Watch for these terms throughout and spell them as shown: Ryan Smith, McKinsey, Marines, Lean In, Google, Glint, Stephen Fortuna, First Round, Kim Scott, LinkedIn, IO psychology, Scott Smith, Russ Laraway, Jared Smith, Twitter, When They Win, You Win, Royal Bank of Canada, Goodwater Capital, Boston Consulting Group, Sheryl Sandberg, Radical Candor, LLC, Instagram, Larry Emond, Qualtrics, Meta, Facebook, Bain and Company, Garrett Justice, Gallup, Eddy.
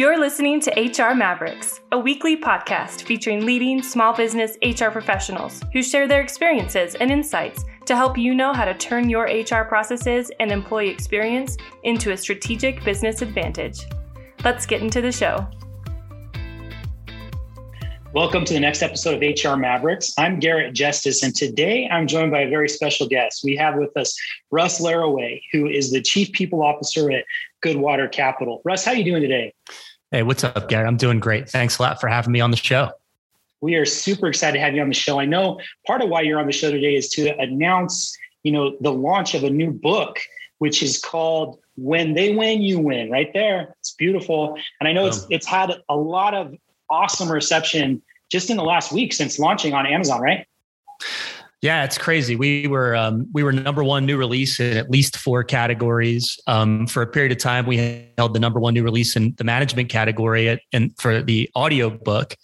You're listening to HR Mavericks, a weekly podcast featuring leading small business HR professionals who share their experiences and insights to help you know how to turn your HR processes and employee experience into a strategic business advantage. Let's get into the show. Welcome to the next episode of HR Mavericks. I'm Garrett Justice, and today I'm joined by a very special guest. We have with us Russ Laraway, who is the Chief People Officer at Goodwater Capital. Russ, how are you doing today? Hey, what's up, Garrett? I'm doing great. Thanks a lot for having me on the show. We are super excited to have you on the show. I know part of why you're on the show today is to announce, the launch of a new book, which is called When They Win, You Win. Right there. It's beautiful. And I know it's had a lot of awesome reception just in the last week since launching on Amazon, right? Yeah, it's crazy. We were number one new release in at least four categories. For a period of time, we held the number one new release in the management category and for the audiobook.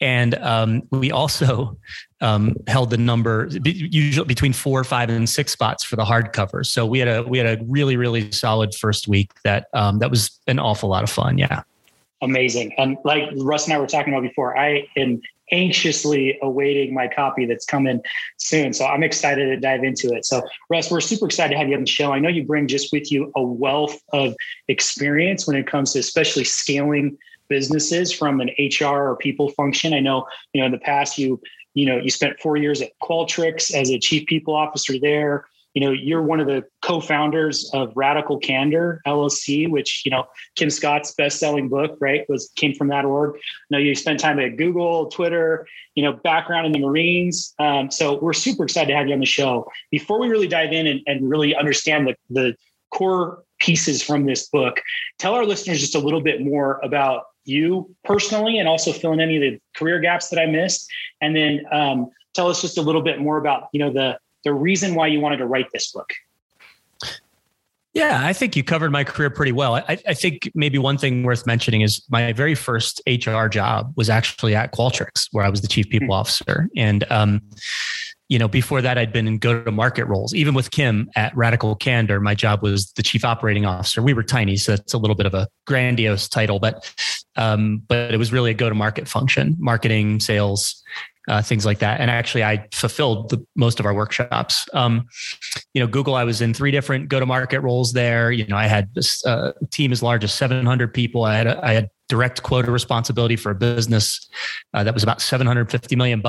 And we also held the number usually between 4, 5, and 6 spots for the hardcover. So we had a really, really solid first week that was an awful lot of fun. Yeah. Amazing. And like Russ and I were talking about before, I am anxiously awaiting my copy that's coming soon. So I'm excited to dive into it. So Russ, we're super excited to have you on the show. I know you bring just with you a wealth of experience when it comes to especially scaling businesses from an HR or people function. I know, in the past you spent 4 years at Qualtrics as a Chief People Officer there. You're one of the co-founders of Radical Candor, LLC, which, Kim Scott's best-selling book, right, came from that org. You spent time at Google, Twitter, background in the Marines. So we're super excited to have you on the show. Before we really dive in and really understand the core pieces from this book, tell our listeners just a little bit more about you personally and also fill in any of the career gaps that I missed. And then tell us just a little bit more about, the reason why you wanted to write this book. Yeah, I think you covered my career pretty well. I think maybe one thing worth mentioning is my very first HR job was actually at Qualtrics, where I was the Chief People Officer. And, before that, I'd been in go-to-market roles. Even with Kim at Radical Candor, my job was the Chief Operating Officer. We were tiny, so it's a little bit of a grandiose title, but it was really a go-to-market function, marketing, sales, things like that. And actually, I fulfilled most of our workshops. Google, I was in 3 different go-to-market roles there. I had this team as large as 700 people. I had direct quota responsibility for a business that was about $750 million.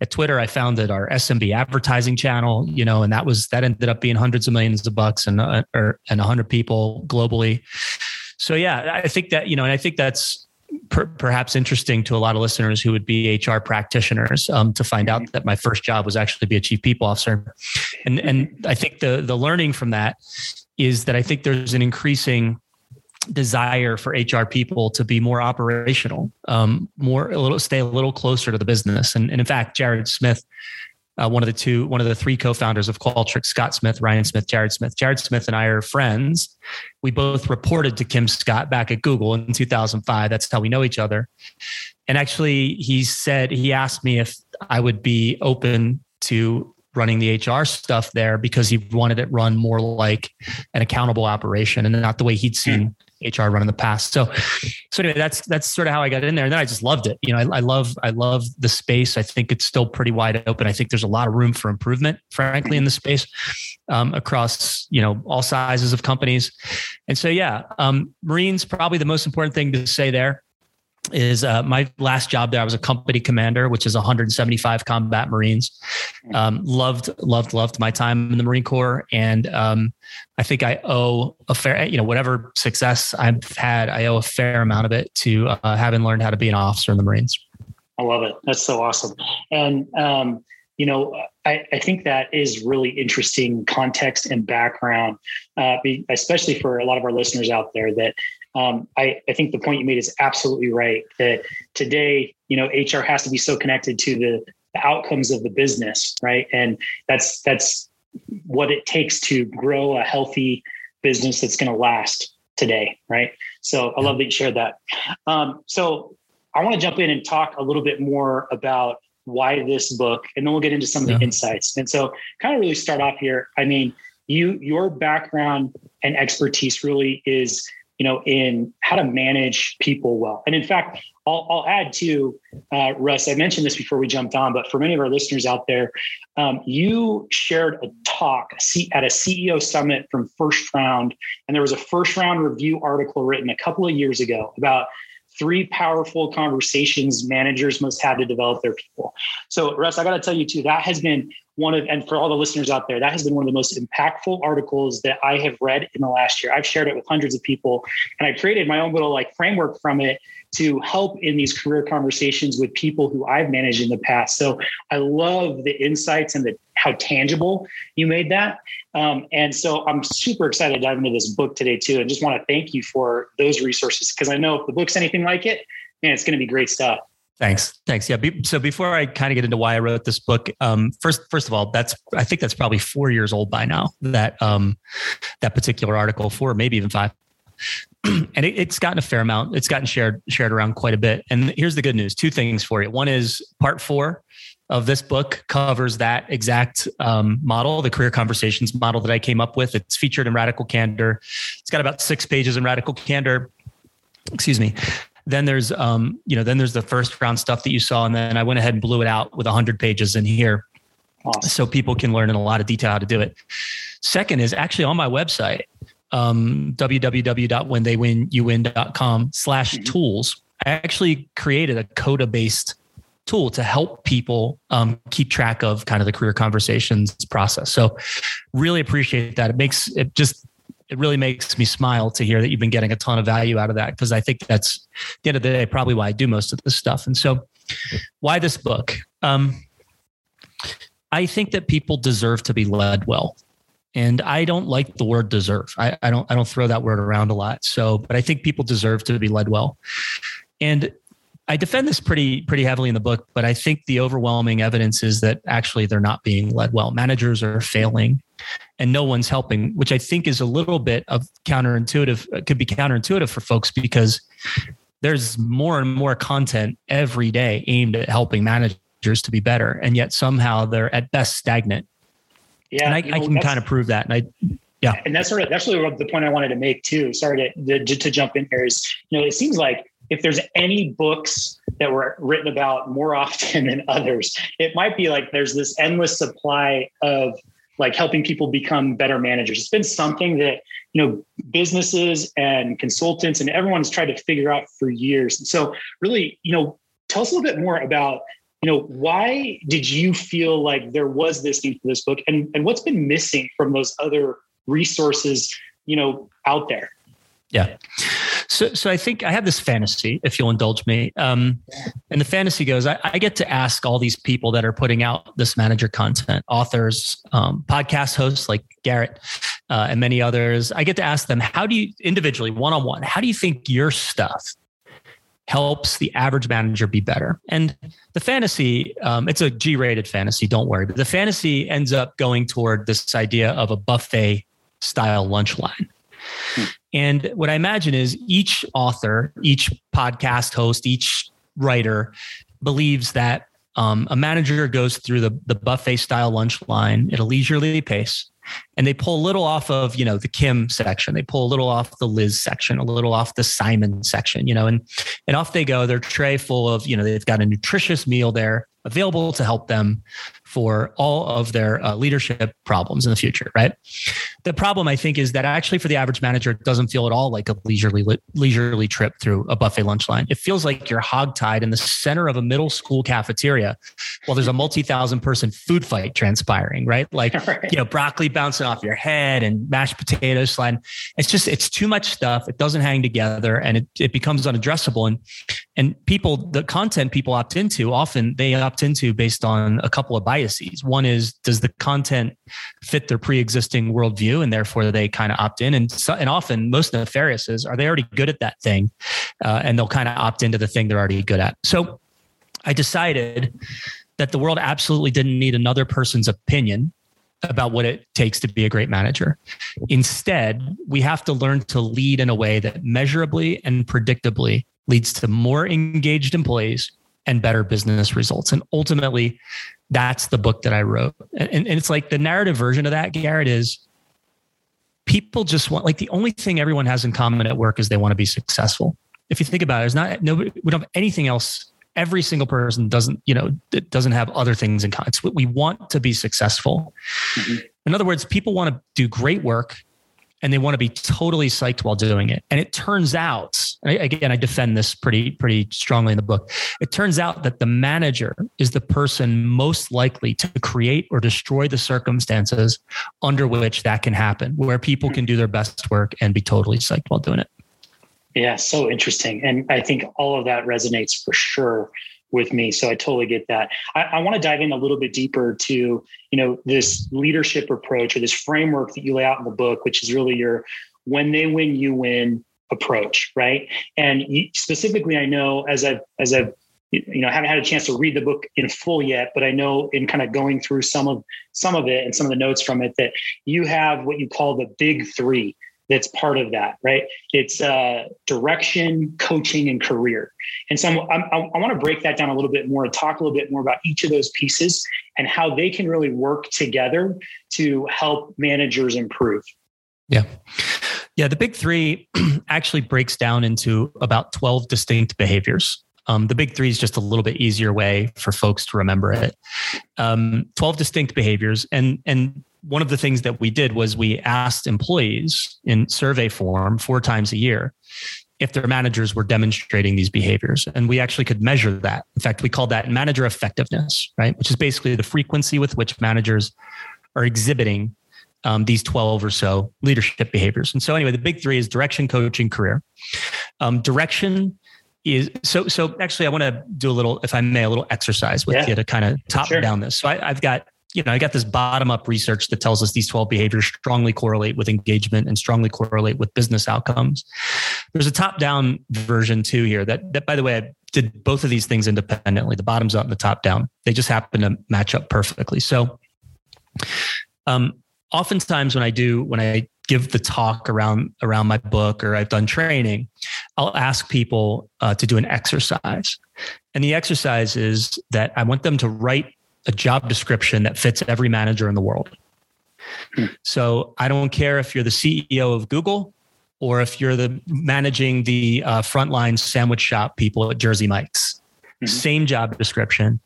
At Twitter, I founded our SMB advertising channel, and that ended up being hundreds of millions of bucks and 100 people globally. So yeah, I think that, and I think that's perhaps interesting to a lot of listeners who would be HR practitioners to find out that my first job was actually be a Chief People Officer. And I think the learning from that is that I think there's an increasing desire for HR people to be more operational, stay a little closer to the business. And in fact, Jared Smith, one of the 3 co-founders of Qualtrics, Scott Smith, Ryan Smith, Jared Smith. Jared Smith and I are friends. We both reported to Kim Scott back at Google in 2005. That's how we know each other. And actually, he asked me if I would be open to running the HR stuff there because he wanted it run more like an accountable operation and not the way he'd seen HR run in the past. So anyway, that's sort of how I got in there. And then I just loved it. I love the space. I think it's still pretty wide open. I think there's a lot of room for improvement, frankly, in the space, across, all sizes of companies. And so, yeah, Marines, probably the most important thing to say there is my last job there. I was a company commander, which is 175 combat Marines. Loved my time in the Marine Corps. And I think I owe a fair, whatever success I've had, I owe a fair amount of it to having learned how to be an officer in the Marines. I love it. That's so awesome. And, I think that is really interesting context and background, especially for a lot of our listeners out there that, I think the point you made is absolutely right that today, HR has to be so connected to the outcomes of the business, right? And that's what it takes to grow a healthy business that's going to last today, right? So I love that you shared that. So I want to jump in and talk a little bit more about why this book, and then we'll get into some of the insights. And so kind of really start off here. I mean, your background and expertise really is in how to manage people well. And in fact, I'll add to Russ, I mentioned this before we jumped on, but for many of our listeners out there, you shared a talk at a CEO summit from First Round. And there was a First Round Review article written a couple of years ago about 3 powerful conversations managers must have to develop their people. So Russ, I got to tell you too, that has been and for all the listeners out there, that has been one of the most impactful articles that I have read in the last year. I've shared it with hundreds of people, and I created my own little framework from it to help in these career conversations with people who I've managed in the past. So I love the insights and how tangible you made that. And so I'm super excited to dive into this book today too. And just want to thank you for those resources, because I know if the book's anything like it, man, it's going to be great stuff. Thanks. Yeah. So before I kind of get into why I wrote this book, first of all, I think that's probably 4 years old by now, that particular article, 4, maybe even 5. And it's gotten a fair amount. It's gotten shared around quite a bit. And here's the good news. 2 things for you. One is part 4 of this book covers that exact model, the career conversations model that I came up with. It's featured in Radical Candor. It's got about 6 pages in Radical Candor. Excuse me. Then there's, then there's the First Round stuff that you saw. And then I went ahead and blew it out with 100 pages in here. Awesome. So people can learn in a lot of detail how to do it. Second is actually on my website, www.whentheywinyourwin.com/tools. I actually created a CODA-based tool to help people keep track of kind of the career conversations process. So really appreciate that. It really makes me smile to hear that you've been getting a ton of value out of that, because I think that's, at the end of the day, probably why I do most of this stuff. And so why this book? I think that people deserve to be led well. And I don't like the word deserve. I don't throw that word around a lot. So, but I think people deserve to be led well. And I defend this pretty heavily in the book, but I think the overwhelming evidence is that actually they're not being led well. Managers are failing and no one's helping, which I think is a little bit of counterintuitive, could be counterintuitive for folks, because there's more and more content every day aimed at helping managers to be better. And yet somehow they're at best stagnant. Yeah. And I can kind of prove that. Yeah. And that's really the point I wanted to make too. Sorry to jump in here is, it seems like if there's any books that were written about more often than others, it might be like there's this endless supply of helping people become better managers. It's been something that, businesses and consultants and everyone's tried to figure out for years. And so really, tell us a little bit more about, why did you feel like there was this need for this book, and what's been missing from those other resources, out there? Yeah. So I think I have this fantasy, if you'll indulge me. And the fantasy goes, I get to ask all these people that are putting out this manager content, authors, podcast hosts like Garrett and many others. I get to ask them, how do you individually, one-on-one, how do you think your stuff helps the average manager be better? And the fantasy, it's a G-rated fantasy, don't worry. But the fantasy ends up going toward this idea of a buffet style lunch line. And what I imagine is each author, each podcast host, each writer believes that a manager goes through the buffet style lunch line at a leisurely pace, and they pull a little off of, the Kim section, they pull a little off the Liz section, a little off the Simon section, and off they go, their tray full of, they've got a nutritious meal there available to help them for all of their leadership problems in the future, right? The problem, I think, is that actually for the average manager, it doesn't feel at all like a leisurely trip through a buffet lunch line. It feels like you're hogtied in the center of a middle school cafeteria while there's a multi-thousand person food fight transpiring, right? Broccoli bouncing off your head and mashed potatoes sliding. It's too much stuff. It doesn't hang together, and it becomes unaddressable. And people, the content people opt into, often they opt into based on a couple of biases. One is, does the content fit their pre-existing worldview, and therefore they kind of opt in? And often most nefarious is, are they already good at that thing? And they'll kind of opt into the thing they're already good at. So I decided that the world absolutely didn't need another person's opinion about what it takes to be a great manager. Instead, we have to learn to lead in a way that measurably and predictably leads to more engaged employees and better business results. And ultimately, that's the book that I wrote. And it's like the narrative version of that, Garrett, is people just want, like, the only thing everyone has in common at work is they want to be successful. If you think about it, there's not, nobody would have anything else. Every single person doesn't, you know, it doesn't have other things in common. It's what we want to be successful. Mm-hmm. In other words, people want to do great work and they want to be totally psyched while doing it. And it turns out, again, I defend this pretty strongly in the book. It turns out that the manager is the person most likely to create or destroy the circumstances under which that can happen, where people can do their best work and be totally psyched while doing it. Yeah, so interesting. And I think all of that resonates for sure with me. So I totally get that. I want to dive in a little bit deeper to, you know, this leadership approach or this framework that you lay out in the book, which is really your when they win, you win approach, right? And you, specifically, I know as I've you know, I haven't had a chance to read the book in full yet, but I know in kind of going through some of it and some of the notes from it that you have what you call the big three. That's part of that, right? It's direction, coaching, and career. And so I want to break that down a little bit more and talk a little bit more about each of those pieces and how they can really work together to help managers improve. Yeah. Yeah. The big three actually breaks down into about 12 distinct behaviors. The big three is just a little bit easier way for folks to remember it. 12 distinct behaviors. And one of the things that we did was we asked employees in survey form 4 times a year if their managers were demonstrating these behaviors. And we actually could measure that. In fact, we call that manager effectiveness, right? Which is basically the frequency with which managers are exhibiting these 12 or so leadership behaviors. And so anyway, the big three is direction, coaching, career. Direction is so actually I want to do a little, if I may, a little exercise with you to kind of top down this. So I've got, you know, I got this bottom-up research that tells us these 12 behaviors strongly correlate with engagement and strongly correlate with business outcomes. There's a top-down version too here that, by the way, I did both of these things independently, the bottoms up and the top down. They just happen to match up perfectly. So oftentimes when I give the talk around my book or I've done training, I'll ask people to do an exercise. And the exercise is that I want them to write a job description that fits every manager in the world. So I don't care if you're the CEO of Google or if you're the managing the frontline sandwich shop people at Jersey Mike's. Mm-hmm. Same job description.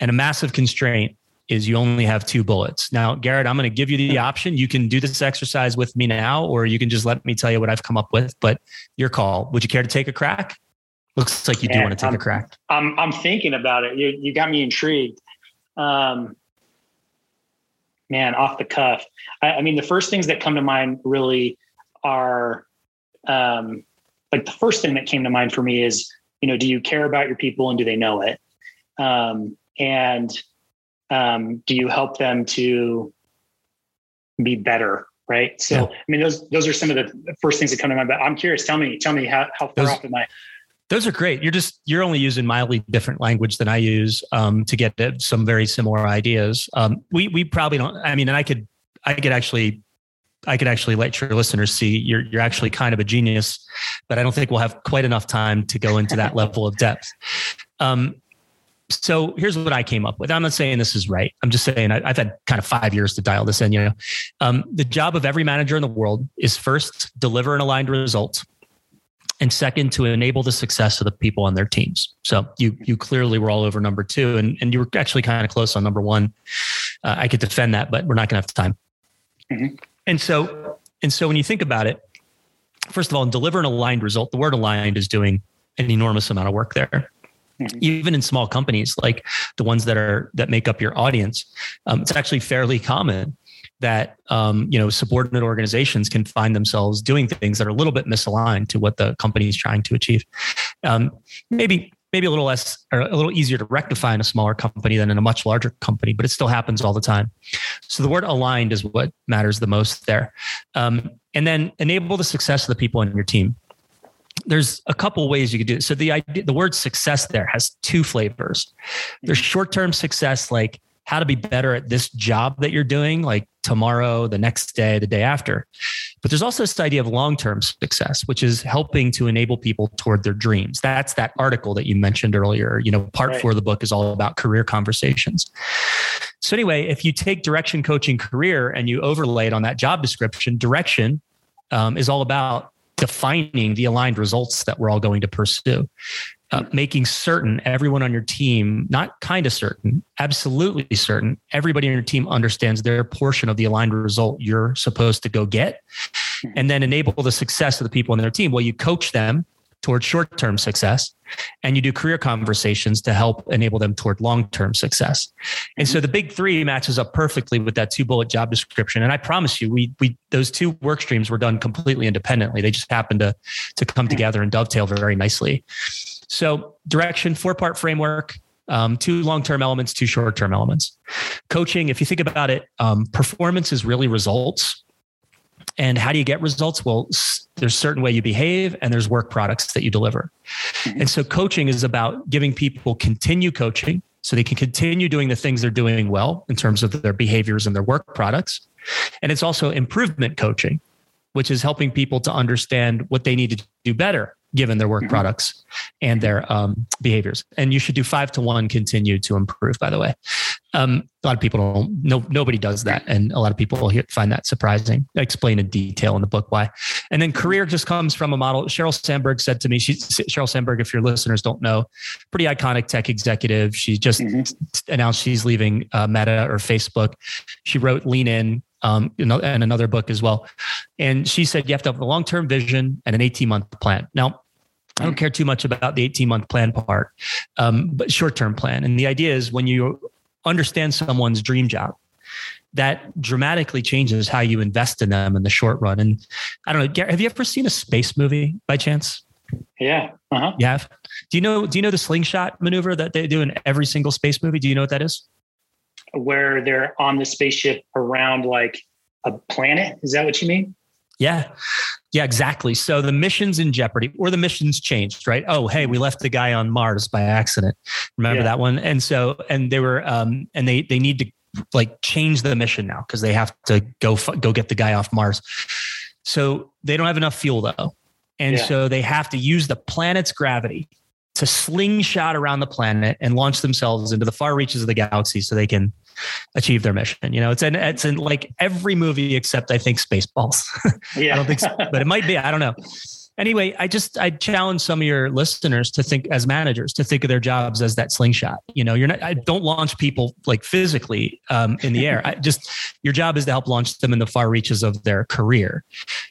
And a massive constraint is you only have 2 bullets. Now, Garrett, I'm going to give you the option. You can do this exercise with me now, or you can just let me tell you what I've come up with, but your call. Would you care to take a crack? Looks like you do want to take a crack. I'm thinking about it. You got me intrigued. Man, off the cuff. I mean, the first things that come to mind really are, like the first thing that came to mind for me is, you know, do you care about your people and do they know it? And do you help them to be better? Right. So, yeah. I mean, those are some of the first things that come to mind, but I'm curious. Tell me how far off am I? Those are great. You're only using mildly different language than I use to get at some very similar ideas. We probably don't. I mean, and I could actually let your listeners see you're actually kind of a genius, but I don't think we'll have quite enough time to go into that level of depth. So here's what I came up with. I'm not saying this is right. I'm just saying I've had kind of 5 years to dial this in. You know, the job of every manager in the world is first deliver an aligned result. And second, to enable the success of the people on their teams. So you clearly were all over number 2 and you were actually kind of close on number 1. I could defend that, but we're not going to have time. Mm-hmm. And so when you think about it, first of all, deliver an aligned result, the word aligned is doing an enormous amount of work there. Mm-hmm. Even in small companies, like the ones that make up your audience, it's actually fairly common that, you know, subordinate organizations can find themselves doing things that are a little bit misaligned to what the company is trying to achieve. Maybe a little less or a little easier to rectify in a smaller company than in a much larger company, but it still happens all the time. So the word aligned is what matters the most there. And then enable the success of the people on your team. There's a couple ways you could do it. So the word success there has 2 flavors. There's short-term success, like how to be better at this job that you're doing, like tomorrow, the next day, the day after. But there's also this idea of long-term success, which is helping to enable people toward their dreams. That's that article that you mentioned earlier. You know, part four of the book is all about career conversations. So anyway, if you take direction, coaching, career, and you overlay it on that job description, direction is all about defining the aligned results that we're all going to pursue. Making certain everyone on your team, not kind of certain, absolutely certain, everybody on your team understands their portion of the aligned result you're supposed to go get, and then enable the success of the people on their team. Well, you coach them toward short-term success and you do career conversations to help enable them toward long-term success. And so the big three matches up perfectly with that 2-bullet job description. And I promise you, we those two work streams were done completely independently. They just happened to come together and dovetail very nicely. So direction, 4-part framework, 2 long-term elements, 2 short-term elements. Coaching, if you think about it, performance is really results. And how do you get results? Well, there's a certain way you behave and there's work products that you deliver. And so coaching is about giving people continued coaching so they can continue doing the things they're doing well in terms of their behaviors and their work products. And it's also improvement coaching, which is helping people to understand what they need to do better given their work products and their behaviors. And you should do 5-to-1 continue to improve, by the way. A lot of people nobody does that. And a lot of people find that surprising. I explain in detail in the book why. And then career just comes from a model. Sheryl Sandberg said to me, Sheryl Sandberg, if your listeners don't know, pretty iconic tech executive. She just announced she's leaving Meta or Facebook. She wrote Lean In, and another book as well. And she said, you have to have a long-term vision and an 18-month plan. Now, I don't care too much about the 18-month plan part, but short-term plan. And the idea is when you understand someone's dream job, that dramatically changes how you invest in them in the short run. And I don't know, Garrett, have you ever seen a space movie by chance? Yeah. You have? Do you know the slingshot maneuver that they do in every single space movie? Do you know what that is? Where they're on the spaceship around like a planet. Is that what you mean? Yeah, exactly. So the mission's in jeopardy or the mission's changed, right? Oh, hey, we left the guy on Mars by accident. Remember that one? And so, and they were, and they need to like change the mission now because they have to go get the guy off Mars. So they don't have enough fuel though. And so they have to use the planet's gravity to slingshot around the planet and launch themselves into the far reaches of the galaxy so they can achieve their mission. You know, it's in like every movie except I think Spaceballs. I don't think so, but it might be, I don't know. Anyway, I challenge some of your listeners to think as managers, to think of their jobs as that slingshot. You know, I don't launch people like physically in the air. Your job is to help launch them in the far reaches of their career.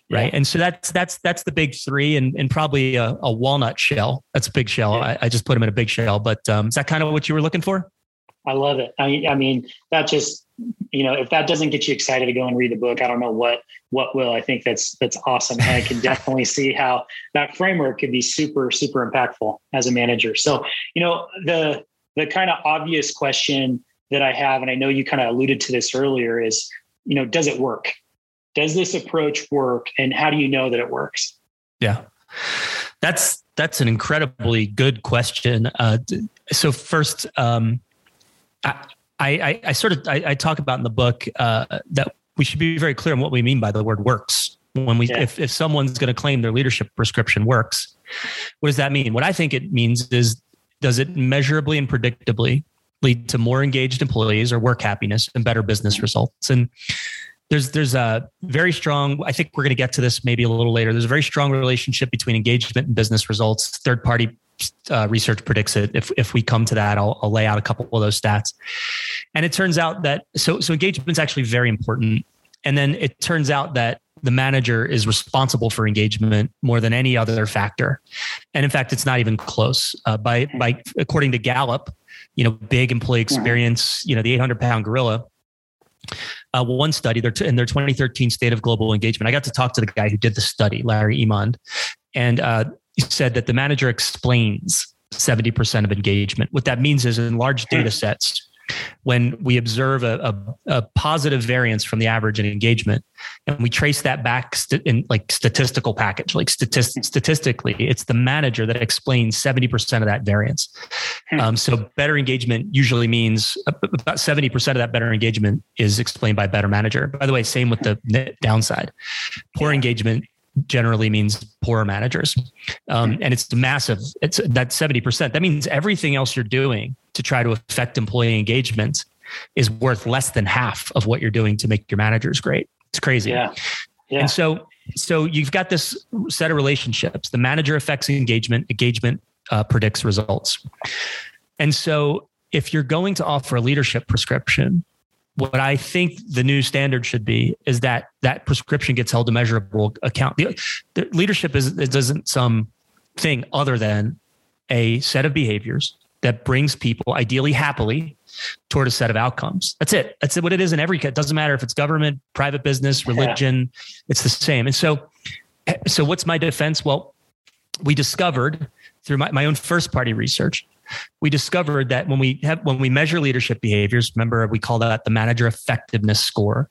Right. And so that's the big three and probably a walnut shell. That's a big shell. I just put them in a big shell, but is that kind of what you were looking for? I love it. I mean, that just, you know, if that doesn't get you excited to go and read the book, I don't know what will. I think that's awesome. I can definitely see how that framework could be super, super impactful as a manager. So, you know, the kind of obvious question that I have, and I know you kind of alluded to this earlier is, you know, does it work? Does this approach work? And how do you know that it works? Yeah, that's an incredibly good question. So first, I talk about in the book that we should be very clear on what we mean by the word works. When we, if someone's going to claim their leadership prescription works, what does that mean? What I think it means is, does it measurably and predictably lead to more engaged employees or work happiness and better business results? And there's a very strong, I think we're going to get to this maybe a little later. There's a very strong relationship between engagement and business results. Third party research predicts it. If we come to that, I'll lay out a couple of those stats. And it turns out that, so engagement is actually very important. And then it turns out that the manager is responsible for engagement more than any other factor. And in fact, it's not even close. By according to Gallup, you know, big employee experience, you know, the 800-pound gorilla, one study in their 2013 State of Global Engagement, I got to talk to the guy who did the study, Larry Emond. And, he said that the manager explains 70% of engagement. What that means is in large data sets, when we observe a positive variance from the average in engagement, and we trace that back in like statistical package, like statistically, it's the manager that explains 70% of that variance. So better engagement usually means about 70% of that better engagement is explained by a better manager. By the way, same with the downside. Poor engagement generally means poorer managers. And it's massive. It's that 70%. That means everything else you're doing to try to affect employee engagement is worth less than half of what you're doing to make your managers great. It's crazy. Yeah. And so you've got this set of relationships. The manager affects engagement predicts results. And so if you're going to offer a leadership prescription, what I think the new standard should be is that prescription gets held to measurable account. The leadership isn't some thing other than a set of behaviors that brings people, ideally happily, toward a set of outcomes. That's it. That's what it is in every case. It doesn't matter if it's government, private business, religion, it's the same. And so what's my defense? Well, we discovered through my own first party research, we discovered that when we measure leadership behaviors, remember we call that the manager effectiveness score.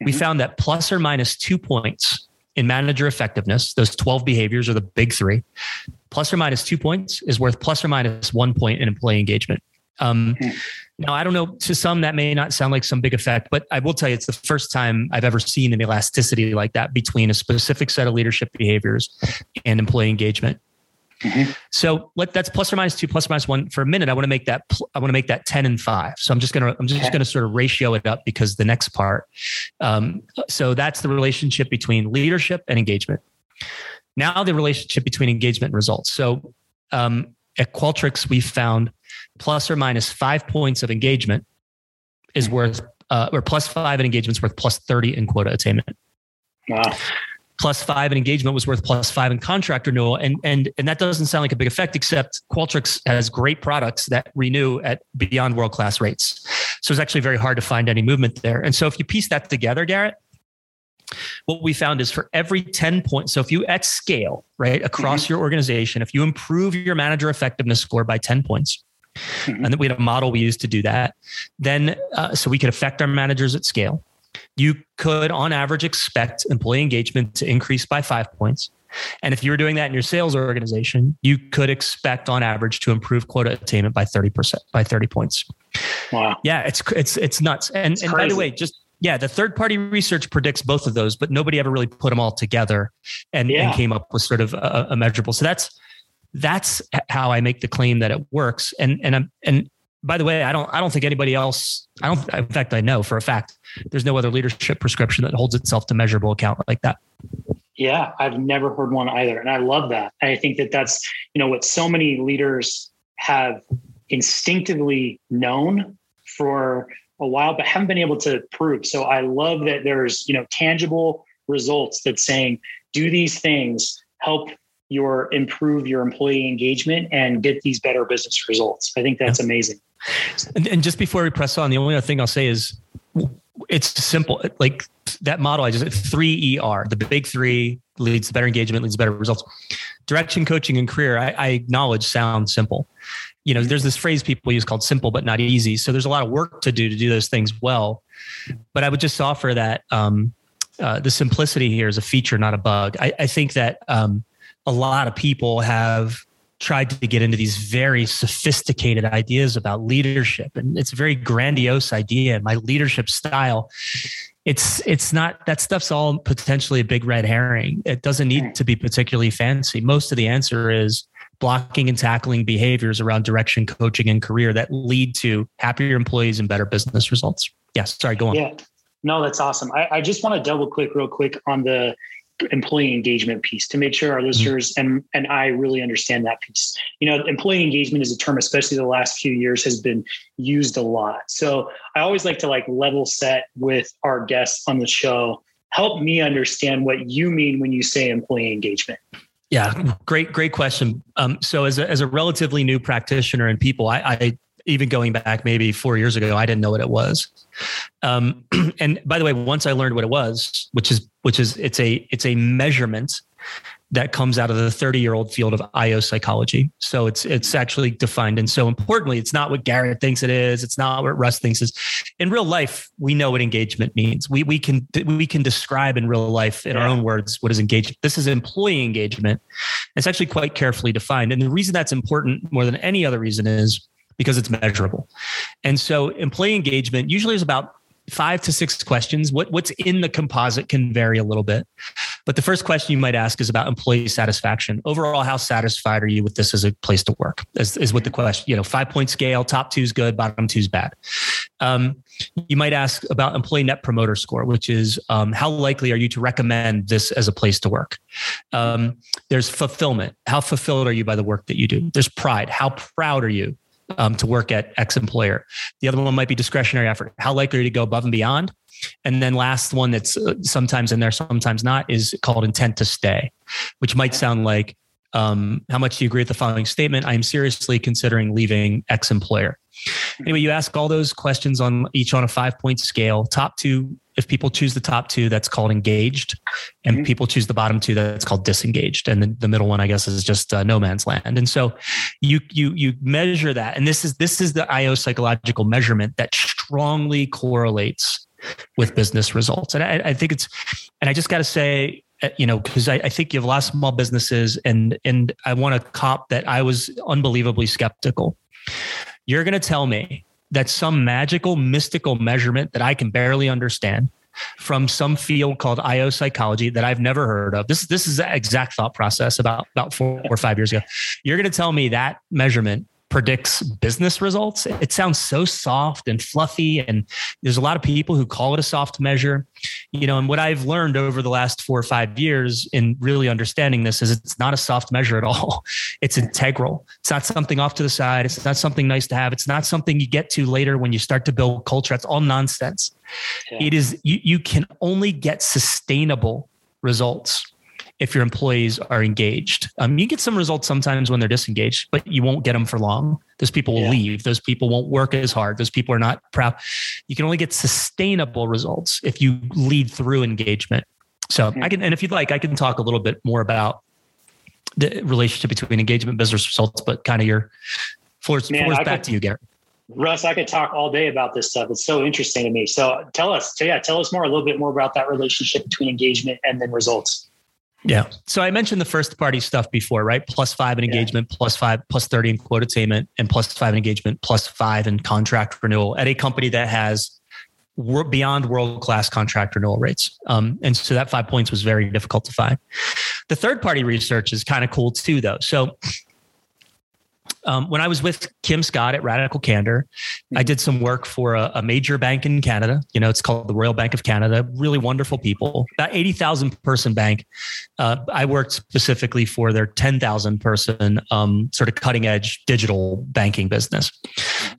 We found that plus or minus 2 points in manager effectiveness, those 12 behaviors are the big three, plus or minus 2 points is worth plus or minus 1 point in employee engagement. Now, I don't know, to some that may not sound like some big effect, but I will tell you, it's the first time I've ever seen an elasticity like that between a specific set of leadership behaviors and employee engagement. So that's plus or minus 2, plus or minus 1 for a minute. I want to make that 10 and 5. So I'm just going to sort of ratio it up because the next part. So that's the relationship between leadership and engagement. Now the relationship between engagement and results. So, at Qualtrics, we found plus or minus 5 points of engagement is worth, or plus 5 in engagement's worth plus 30 in quota attainment. Wow. Plus 5 in engagement was worth plus 5 in contract renewal. And that doesn't sound like a big effect, except Qualtrics has great products that renew at beyond world-class rates. So it's actually very hard to find any movement there. And so if you piece that together, Garrett, what we found is for every 10 points, so if you at scale, right, across your organization, if you improve your manager effectiveness score by 10 points, and then we had a model we used to do that, then so we could affect our managers at scale. You could, on average, expect employee engagement to increase by 5 points. And if you were doing that in your sales organization, you could expect, on average, to improve quota attainment by 30 points. Wow. Yeah, it's nuts. And by the way, the third-party research predicts both of those, but nobody ever really put them all together and came up with sort of a measurable. So that's how I make the claim that it works. And by the way, I don't think anybody else. In fact, I know for a fact there's no other leadership prescription that holds itself to measurable account like that. Yeah, I've never heard one either. And I love that. And I think that's, what so many leaders have instinctively known for a while, but haven't been able to prove. So I love that there's, tangible results that's saying, do these things, help improve your employee engagement and get these better business results. I think that's amazing. And just before we press on, the only other thing I'll say is it's simple. Like that model, I just 3 ER, the big three leads to better engagement, leads to better results. Direction, coaching, and career, I acknowledge sound simple. There's this phrase people use called simple but not easy. So there's a lot of work to do those things well. But I would just offer that the simplicity here is a feature, not a bug. I think that a lot of people have tried to get into these very sophisticated ideas about leadership. And it's a very grandiose idea. And my leadership style, it's not, that stuff's all potentially a big red herring. It doesn't need to be particularly fancy. Most of the answer is blocking and tackling behaviors around direction, coaching, and career that lead to happier employees and better business results. Yes. Sorry, go on. Yeah. No, that's awesome. I just want to double click real quick on the employee engagement piece to make sure our listeners and I really understand that piece. Employee engagement is a term, especially the last few years, has been used a lot. So I always like to level set with our guests on the show. Help me understand what you mean when you say employee engagement. Yeah, great question. So as a relatively new practitioner in people, I even going back maybe 4 years ago, I didn't know what it was. And by the way, once I learned what it was, which is it's a measurement that comes out of the 30-year-old field of IO psychology. So it's actually defined. And so importantly, it's not what Garrett thinks it is. It's not what Russ thinks is. In real life, we know what engagement means. We can describe in real life in our own words what is engagement. This is employee engagement. It's actually quite carefully defined. And the reason that's important more than any other reason is because it's measurable. And so employee engagement usually is about 5 to 6 questions. What's in the composite can vary a little bit. But the first question you might ask is about employee satisfaction. Overall, how satisfied are you with this as a place to work? Is what the question, 5-point scale, top 2 is good, bottom 2 is bad. You might ask about employee net promoter score, which is how likely are you to recommend this as a place to work? There's fulfillment. How fulfilled are you by the work that you do? There's pride. How proud are you to work at X employer? The other one might be discretionary effort. How likely are you to go above and beyond? And then last one that's sometimes in there, sometimes not, is called intent to stay, which might sound like, how much do you agree with the following statement? I am seriously considering leaving X employer. Anyway, you ask all those questions on each on a 5-point scale. Top 2, if people choose the top 2, that's called engaged. And people choose the bottom 2, that's called disengaged. And the middle one, I guess, is just no man's land. And so you measure that. And this is the IO psychological measurement that strongly correlates with business results. And I think it's, and I just got to say, because I think you have a lot of small businesses, and I want to cop that I was unbelievably skeptical. You're going to tell me that some magical, mystical measurement that I can barely understand from some field called IO psychology that I've never heard of. This is the exact thought process about 4 or 5 years ago. You're going to tell me that measurement predicts business results. It sounds so soft and fluffy. And there's a lot of people who call it a soft measure, and what I've learned over the last 4 or 5 years in really understanding this is it's not a soft measure at all. It's integral. It's not something off to the side. It's not something nice to have. It's not something you get to later when you start to build culture. It's all nonsense. Yeah. It is, you can only get sustainable results if your employees are engaged. You get some results sometimes when they're disengaged, but you won't get them for long. Those people will leave. Those people won't work as hard. Those people are not proud. You can only get sustainable results if you lead through engagement. So and if you'd like, I can talk a little bit more about the relationship between engagement and business results, but kind of your floors back to you, Garrett. Russ, I could talk all day about this stuff. It's so interesting to me. So tell us more, a little bit more about that relationship between engagement and then results. Yeah. So I mentioned the first party stuff before, right? +5 in engagement, +5, +30 in quota attainment, and +5 in engagement, +5 in contract renewal at a company that has beyond world-class contract renewal rates. And so that 5 points was very difficult to find. The third party research is kind of cool too, though. So when I was with Kim Scott at Radical Candor, I did some work for a major bank in Canada. It's called the Royal Bank of Canada. Really wonderful people, about 80,000 person bank. I worked specifically for their 10,000 person sort of cutting edge digital banking business.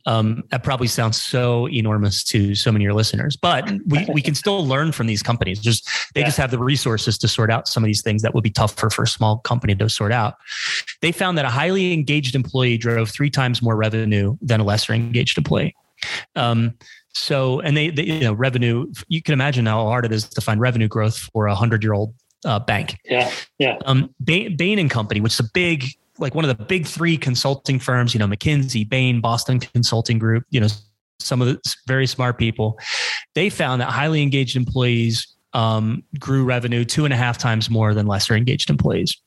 That probably sounds so enormous to so many of your listeners, but we can still learn from these companies. They just have the resources to sort out some of these things that would be tougher for a small company to sort out. They found that a highly engaged employee drove 3 times more revenue than a lesser engaged employee. So, revenue, you can imagine how hard it is to find revenue growth for a 100-year-old bank. Yeah. Yeah. Bain and Company, which is a big, like one of the big 3 consulting firms, McKinsey, Bain, Boston Consulting Group, some of the very smart people, they found that highly engaged employees grew revenue 2.5 times more than lesser engaged employees.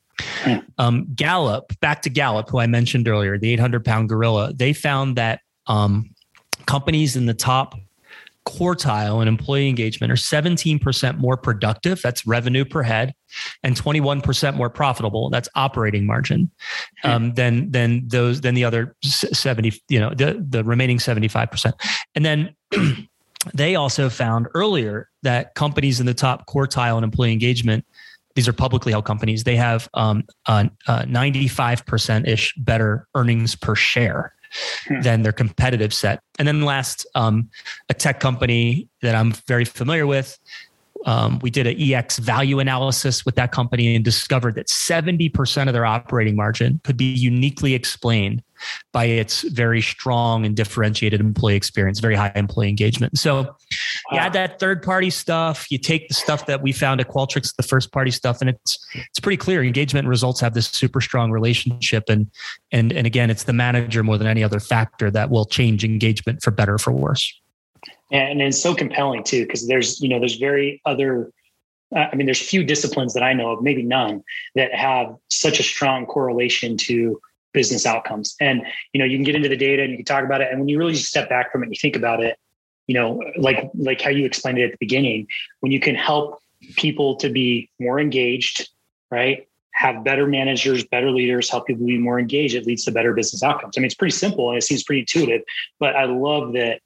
Gallup, back to Gallup, who I mentioned earlier, the 800-pound gorilla, they found that companies in the top quartile in employee engagement are 17% more productive. That's revenue per head, and 21% more profitable. That's operating margin than the other 70. The remaining 75%. And then they also found earlier that companies in the top quartile in employee engagement, these are publicly held companies, they have 95%-ish better earnings per share than their competitive set. And then last, a tech company that I'm very familiar with, we did an EX value analysis with that company and discovered that 70% of their operating margin could be uniquely explained by its very strong and differentiated employee experience, very high employee engagement. So you add that third party stuff, you take the stuff that we found at Qualtrics, the first party stuff, and it's pretty clear engagement results have this super strong relationship. And again, it's the manager more than any other factor that will change engagement for better or for worse. And it's so compelling too, because there's few disciplines that I know of, maybe none, that have such a strong correlation to business outcomes. And, you can get into the data and you can talk about it. And when you really just step back from it and you think about it, like how you explained it at the beginning, when you can help people to be more engaged, right? Have better managers, better leaders, help people be more engaged, it leads to better business outcomes. I mean, it's pretty simple and it seems pretty intuitive, but I love that,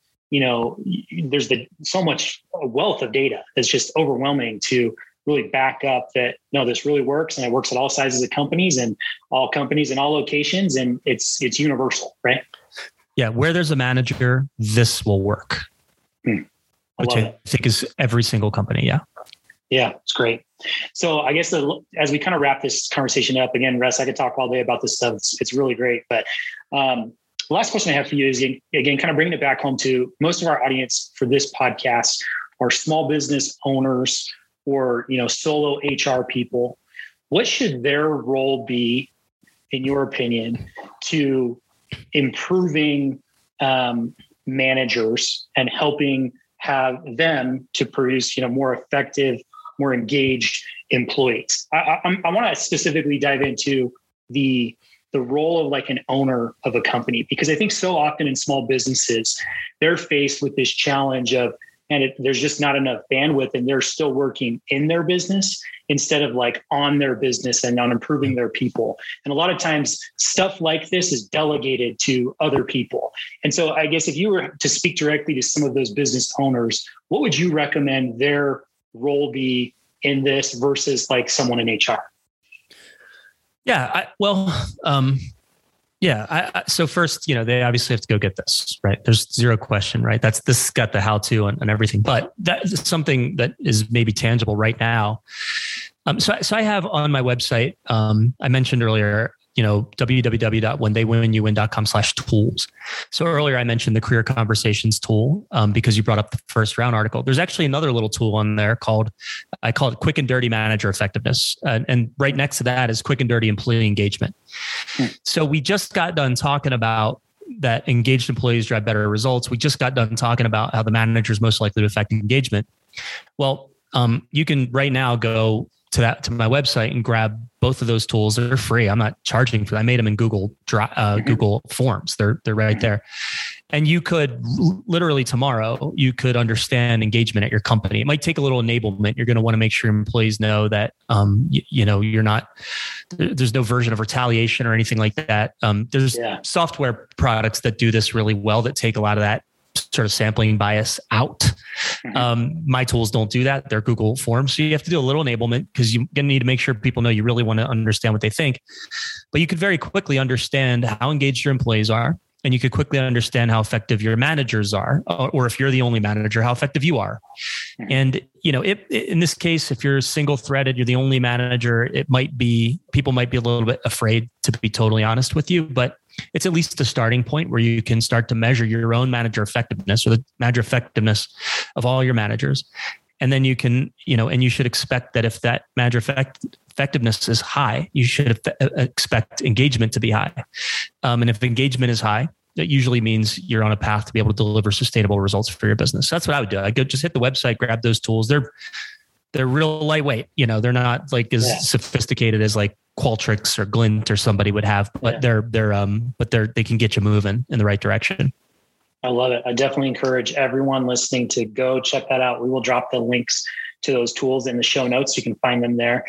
there's so much wealth of data that's just overwhelming to really back up that, no, this really works. And it works at all sizes of companies and all locations. And it's universal, right? Yeah. Where there's a manager, this will work, which I think is every single company. Yeah. Yeah. It's great. So I guess as we kind of wrap this conversation up again, Russ, I could talk all day about this stuff. It's really great. But, the last question I have for you is, again, kind of bringing it back home to most of our audience for this podcast are small business owners or, solo HR people. What should their role be, in your opinion, to improving managers and helping have them to produce, more effective, more engaged employees? I want to specifically dive into the role of like an owner of a company, because I think so often in small businesses, they're faced with this challenge of, there's just not enough bandwidth and they're still working in their business instead of like on their business and on improving their people. And a lot of times stuff like this is delegated to other people. And so I guess if you were to speak directly to some of those business owners, what would you recommend their role be in this versus like someone in HR? Yeah. So first, they obviously have to go get this, right? There's zero question, right? This has got the how-to and everything, but that's something that is maybe tangible right now. So I have on my website, I mentioned earlier, www.whentheywin.com/tools. So earlier I mentioned the career conversations tool because you brought up the first round article. There's actually another little tool on there I call it quick and dirty manager effectiveness. And right next to that is quick and dirty employee engagement. So we just got done talking about that engaged employees drive better results. We just got done talking about how the manager is most likely to affect engagement. Well, you can right now go to my website and grab both of those tools. They're free. I'm not charging for that. I made them in Google Forms. They're right there. And you could literally tomorrow, you could understand engagement at your company. It might take a little enablement. You're going to want to make sure your employees know that, you're not, there's no version of retaliation or anything like that. There's software products that do this really well that take a lot of that sort of sampling bias out. My tools don't do that. They're Google Forms. So you have to do a little enablement because you're going to need to make sure people know you really want to understand what they think. But you could very quickly understand how engaged your employees are. And you could quickly understand how effective your managers are, or if you're the only manager, how effective you are. And, in this case, if you're single threaded, you're the only manager, people might be a little bit afraid to be totally honest with you, but it's at least the starting point where you can start to measure your own manager effectiveness or the manager effectiveness of all your managers. And then you can, and you should expect that if that manager effectiveness is high, you should expect engagement to be high. And if engagement is high, that usually means you're on a path to be able to deliver sustainable results for your business. So that's what I would do. I go just hit the website, grab those tools. They're real lightweight. They're not like as sophisticated as like Qualtrics or Glint or somebody would have, but they can get you moving in the right direction. I love it. I definitely encourage everyone listening to go check that out. We will drop the links to those tools in the show notes. You can find them there.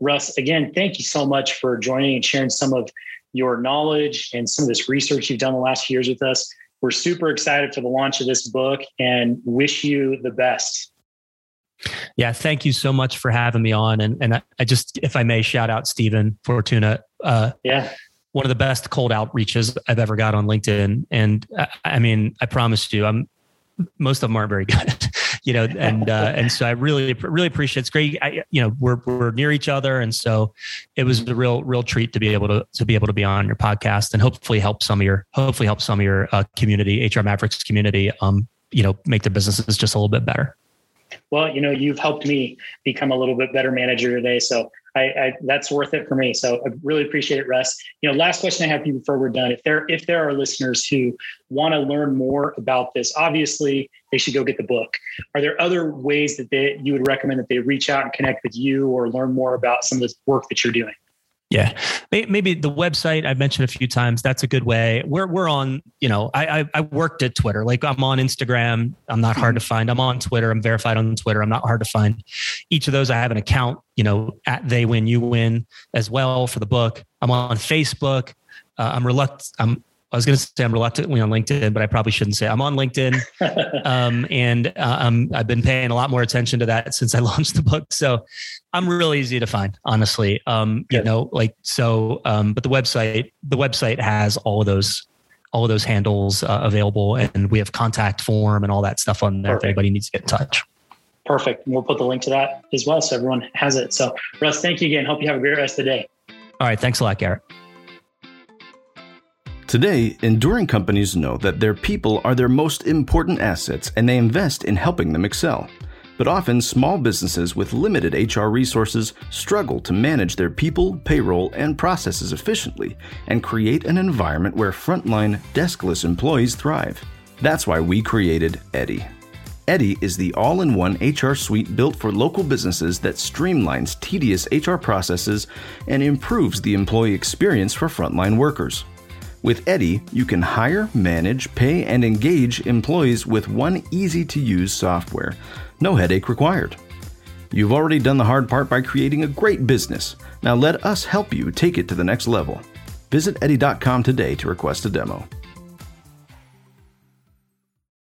Russ, again, thank you so much for joining and sharing some of your knowledge and some of this research you've done the last few years with us. We're super excited for the launch of this book and wish you the best. Yeah. Thank you so much for having me on. And I just, if I may, shout out Stephen Fortuna. One of the best cold outreaches I've ever got on LinkedIn. And I promise you, most of them aren't very good. you know, and so I really appreciate it. It's great. We're near each other. And so it was a real treat to be able to be on your podcast and hopefully help some of your community, HR Mavericks community, make their businesses just a little bit better. Well, you've helped me become a little bit better manager today. So I that's worth it for me. So I really appreciate it, Russ. Last question I have for you before we're done. If there are listeners who want to learn more about this, obviously they should go get the book. Are there other ways that you would recommend that they reach out and connect with you or learn more about some of this work that you're doing? Yeah, maybe the website I've mentioned a few times. That's a good way. We're on. I worked at Twitter. Like I'm on Instagram. I'm not hard to find. I'm on Twitter. I'm verified on Twitter. I'm not hard to find. Each of those, I have an account. At They Win, You Win as well for the book. I'm on Facebook. I was going to say I'm reluctantly on LinkedIn, but I probably shouldn't say it. I'm on LinkedIn. I've been paying a lot more attention to that since I launched the book. So I'm really easy to find, honestly. But the website has all of those handles available, and we have contact form and all that stuff on there. Perfect. If anybody needs to get in touch. Perfect. And we'll put the link to that as well, so everyone has it. So Russ, thank you again. Hope you have a great rest of the day. All right. Thanks a lot, Garrett. Today, enduring companies know that their people are their most important assets, and they invest in helping them excel. But often, small businesses with limited HR resources struggle to manage their people, payroll, and processes efficiently and create an environment where frontline, deskless employees thrive. That's why we created Eddy. Eddy is the all-in-one HR suite built for local businesses that streamlines tedious HR processes and improves the employee experience for frontline workers. With Eddy, you can hire, manage, pay, and engage employees with one easy-to-use software. No headache required. You've already done the hard part by creating a great business. Now let us help you take it to the next level. Visit Eddy.com today to request a demo.